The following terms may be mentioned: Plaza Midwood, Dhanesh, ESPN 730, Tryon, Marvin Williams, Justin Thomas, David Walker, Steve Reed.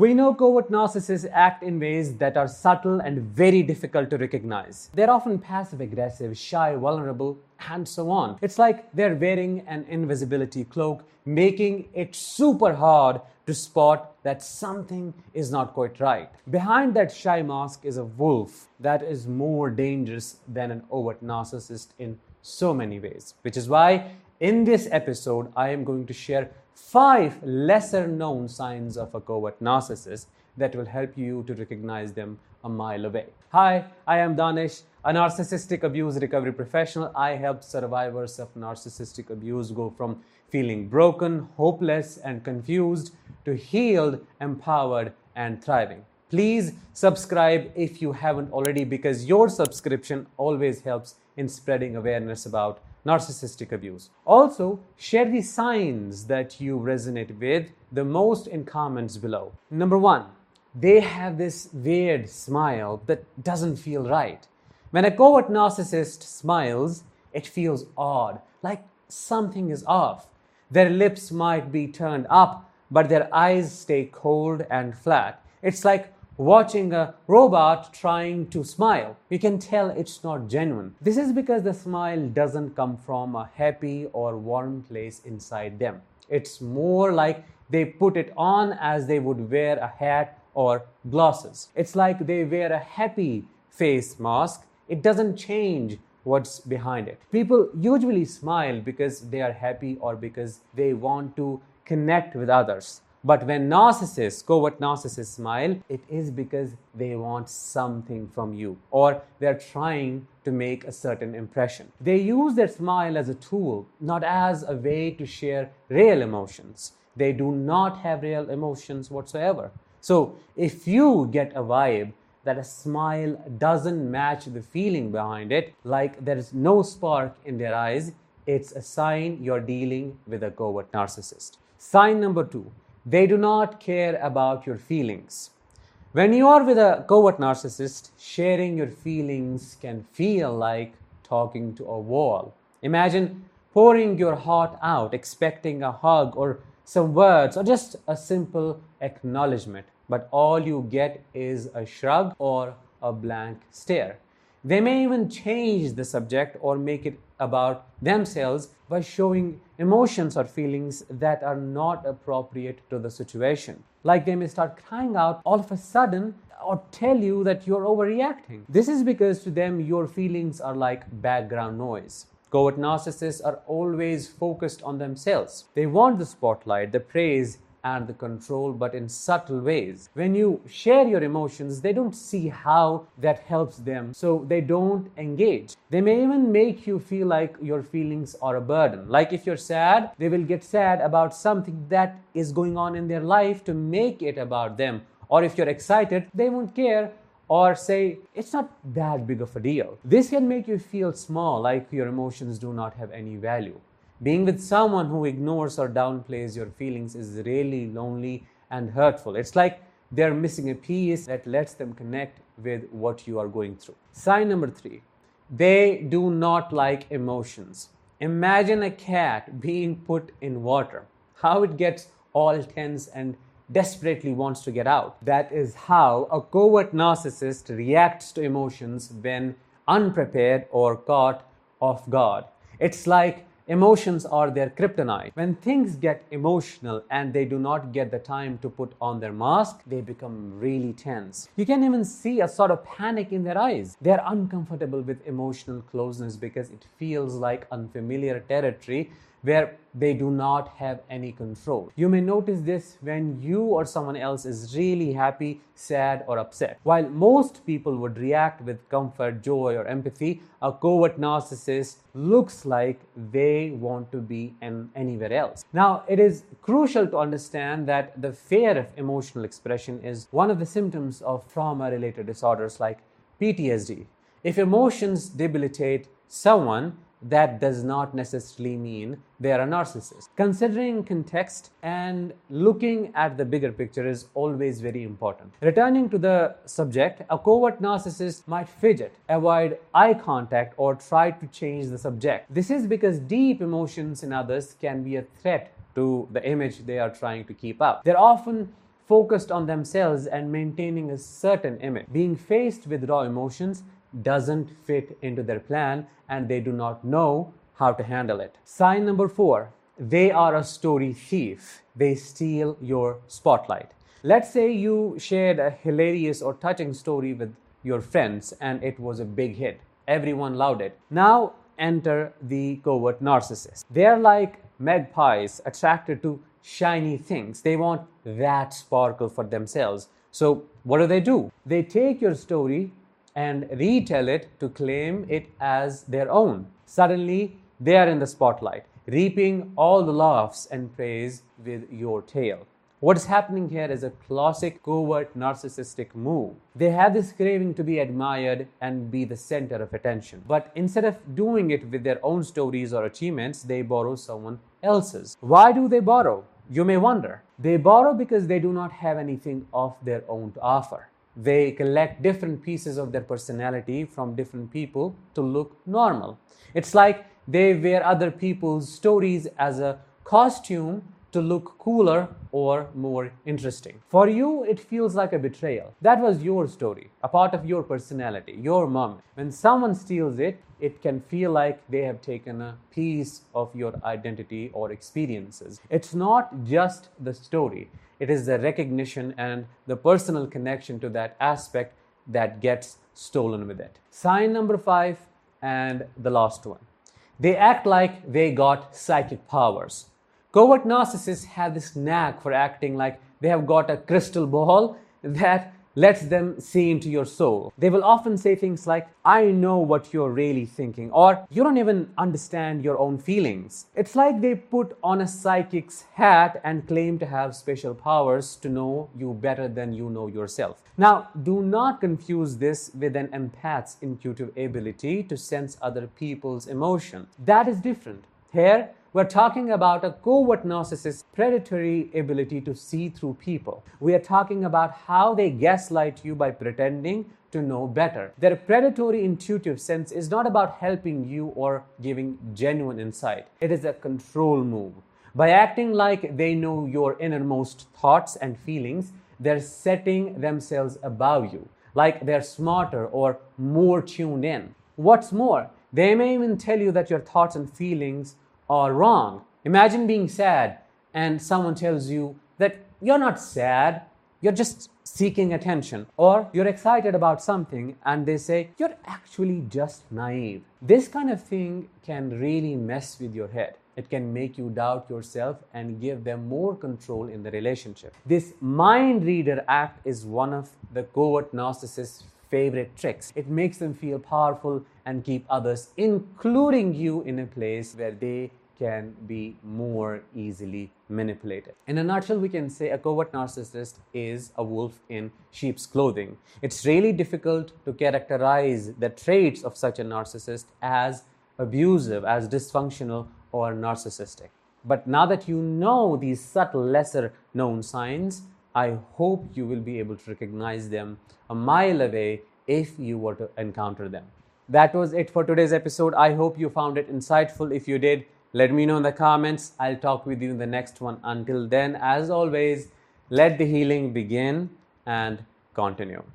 We know covert narcissists act in ways that are subtle and very difficult to recognize. They're often passive-aggressive, shy, vulnerable, and so on. It's like they're wearing an invisibility cloak, making it super hard to spot that something is not quite right. Behind that shy mask is a wolf that is more dangerous than an overt narcissist in so many ways, which is why in this episode, I am going to share 5 lesser-known signs of a covert narcissist that will help you to recognize them a mile away. Hi, I am Dhanesh, a narcissistic abuse recovery professional. I help survivors of narcissistic abuse go from feeling broken, hopeless, and confused to healed, empowered, and thriving. Please subscribe if you haven't already, because your subscription always helps in spreading awareness about narcissistic abuse. Also, share the signs that you resonate with the most in comments below. Number 1, they have this weird smile that doesn't feel right. When a covert narcissist smiles, it feels odd, like something is off. Their lips might be turned up, but their eyes stay cold and flat. It's like watching a robot trying to smile. You can tell it's not genuine. This is because the smile doesn't come from a happy or warm place inside them. It's more like they put it on as they would wear a hat or glasses. It's like they wear a happy face mask. It doesn't change what's behind it. People usually smile because they are happy or because they want to connect with others. But when narcissists, covert narcissists smile, it is because they want something from you, or they're trying to make a certain impression. They use their smile as a tool, not as a way to share real emotions. They do not have real emotions whatsoever. So if you get a vibe that a smile doesn't match the feeling behind it, like there is no spark in their eyes, it's a sign you're dealing with a covert narcissist. Sign number 2. They do not care about your feelings. When you are with a covert narcissist, sharing your feelings can feel like talking to a wall. Imagine pouring your heart out, expecting a hug or some words or just a simple acknowledgement, but all you get is a shrug or a blank stare. They may even change the subject or make it about themselves by showing emotions or feelings that are not appropriate to the situation. Like they may start crying out all of a sudden or tell you that you're overreacting. This is because to them, your feelings are like background noise. Covert narcissists are always focused on themselves. They want the spotlight, the praise, and the control, but in subtle ways. When you share your emotions, they don't see how that helps them, so they don't engage. They may even make you feel like your feelings are a burden. Like if you're sad, they will get sad about something that is going on in their life to make it about them. Or if you're excited, they won't care or say, it's not that big of a deal. This can make you feel small, like your emotions do not have any value. Being with someone who ignores or downplays your feelings is really lonely and hurtful. It's like they're missing a piece that lets them connect with what you are going through. Sign number 3, they do not like emotions. Imagine a cat being put in water, how it gets all tense and desperately wants to get out. That is how a covert narcissist reacts to emotions when unprepared or caught off guard. It's like emotions are their kryptonite. When things get emotional and they do not get the time to put on their mask, they become really tense. You can even see a sort of panic in their eyes. They're uncomfortable with emotional closeness because it feels like unfamiliar territory where they do not have any control. You may notice this when you or someone else is really happy, sad, or upset. While most people would react with comfort, joy, or empathy, a covert narcissist looks like they want to be anywhere else. Now, it is crucial to understand that the fear of emotional expression is one of the symptoms of trauma-related disorders like PTSD. If emotions debilitate someone, that does not necessarily mean they are a narcissist. Considering context and looking at the bigger picture is always very important. Returning to the subject, a covert narcissist might fidget, avoid eye contact, or try to change the subject. This is because deep emotions in others can be a threat to the image they are trying to keep up. They're often focused on themselves and maintaining a certain image. Being faced with raw emotions doesn't fit into their plan, and they do not know how to handle it. Sign number 4, they are a story thief. They steal your spotlight. Let's say you shared a hilarious or touching story with your friends and it was a big hit. Everyone loved it. Now enter the covert narcissist. They're like magpies attracted to shiny things. They want that sparkle for themselves. So what do? They take your story and retell it to claim it as their own. Suddenly, they are in the spotlight, reaping all the laughs and praise with your tale. What is happening here is a classic covert narcissistic move. They have this craving to be admired and be the center of attention. But instead of doing it with their own stories or achievements, they borrow someone else's. Why do they borrow? You may wonder. They borrow because they do not have anything of their own to offer. They collect different pieces of their personality from different people to look normal. It's like they wear other people's stories as a costume to look cooler or more interesting. For you, it feels like a betrayal. That was your story, a part of your personality, your moment. When someone steals it, it can feel like they have taken a piece of your identity or experiences. It's not just the story. It is the recognition and the personal connection to that aspect that gets stolen with it. Sign number 5 and the last one. They act like they got psychic powers. Covert narcissists have this knack for acting like they have got a crystal ball that lets them see into your soul. They will often say things like, I know what you're really thinking, or you don't even understand your own feelings. It's like they put on a psychic's hat and claim to have special powers to know you better than you know yourself. Now, do not confuse this with an empath's intuitive ability to sense other people's emotion. That is different. Here, we're talking about a covert narcissist's predatory ability to see through people. We are talking about how they gaslight you by pretending to know better. Their predatory intuitive sense is not about helping you or giving genuine insight. It is a control move. By acting like they know your innermost thoughts and feelings, they're setting themselves above you, like they're smarter or more tuned in. What's more, they may even tell you that your thoughts and feelings are wrong. Imagine being sad and someone tells you that you're not sad, you're just seeking attention, or you're excited about something and they say you're actually just naive. This kind of thing can really mess with your head. It can make you doubt yourself and give them more control in the relationship. This mind reader act is one of the covert narcissist's favorite tricks. It makes them feel powerful and keep others, including you, in a place where they can be more easily manipulated. In a nutshell, we can say a covert narcissist is a wolf in sheep's clothing. It's really difficult to characterize the traits of such a narcissist as abusive, as dysfunctional, or narcissistic. But now that you know these subtle, lesser known signs, I hope you will be able to recognize them a mile away if you were to encounter them. That was it for today's episode. I hope you found it insightful. If you did, let me know in the comments. I'll talk with you in the next one. Until then, as always, let the healing begin and continue.